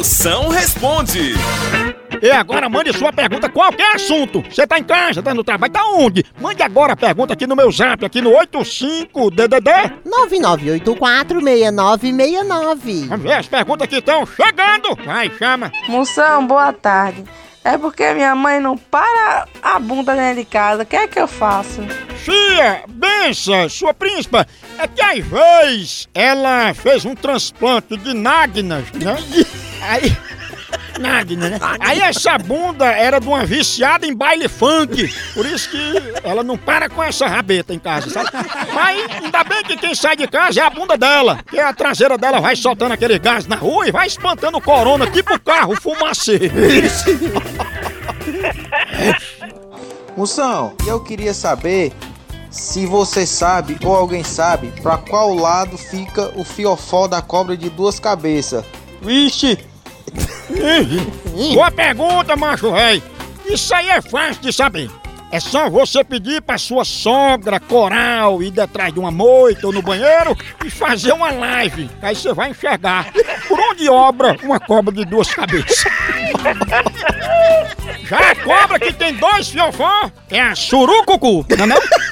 Moção responde. E agora mande sua pergunta, qualquer assunto. Você tá em casa, tá no trabalho, tá onde? Mande agora a pergunta aqui no meu zap, aqui no 85DDD 99846969. Vamos ver as perguntas que estão chegando. Vai, chama. Moção, boa tarde. É porque minha mãe não para a bunda dentro de casa. O que é que eu faço? Tia, bença, sua príncipa. É que às vezes ela fez um transplante de nágnas, né? Aí... nágna, né? Aí essa bunda era de uma viciada em baile funk. Por isso que ela não para com essa rabeta em casa, sabe? Mas ainda bem que quem sai de casa é a bunda dela. Porque a traseira dela vai soltando aquele gás na rua e vai espantando o corona, tipo carro fumacê. Moção, eu queria saber se você sabe ou alguém sabe pra qual lado fica o fiofó da cobra de duas cabeças. Vixe! Boa pergunta, macho rei. Isso aí é fácil de saber. É só você pedir pra sua sogra coral ir atrás de uma moita ou no banheiro e fazer uma live. Aí você vai enxergar por onde obra uma cobra de duas cabeças. Já a cobra que tem dois fiofó é a surucucu, não é?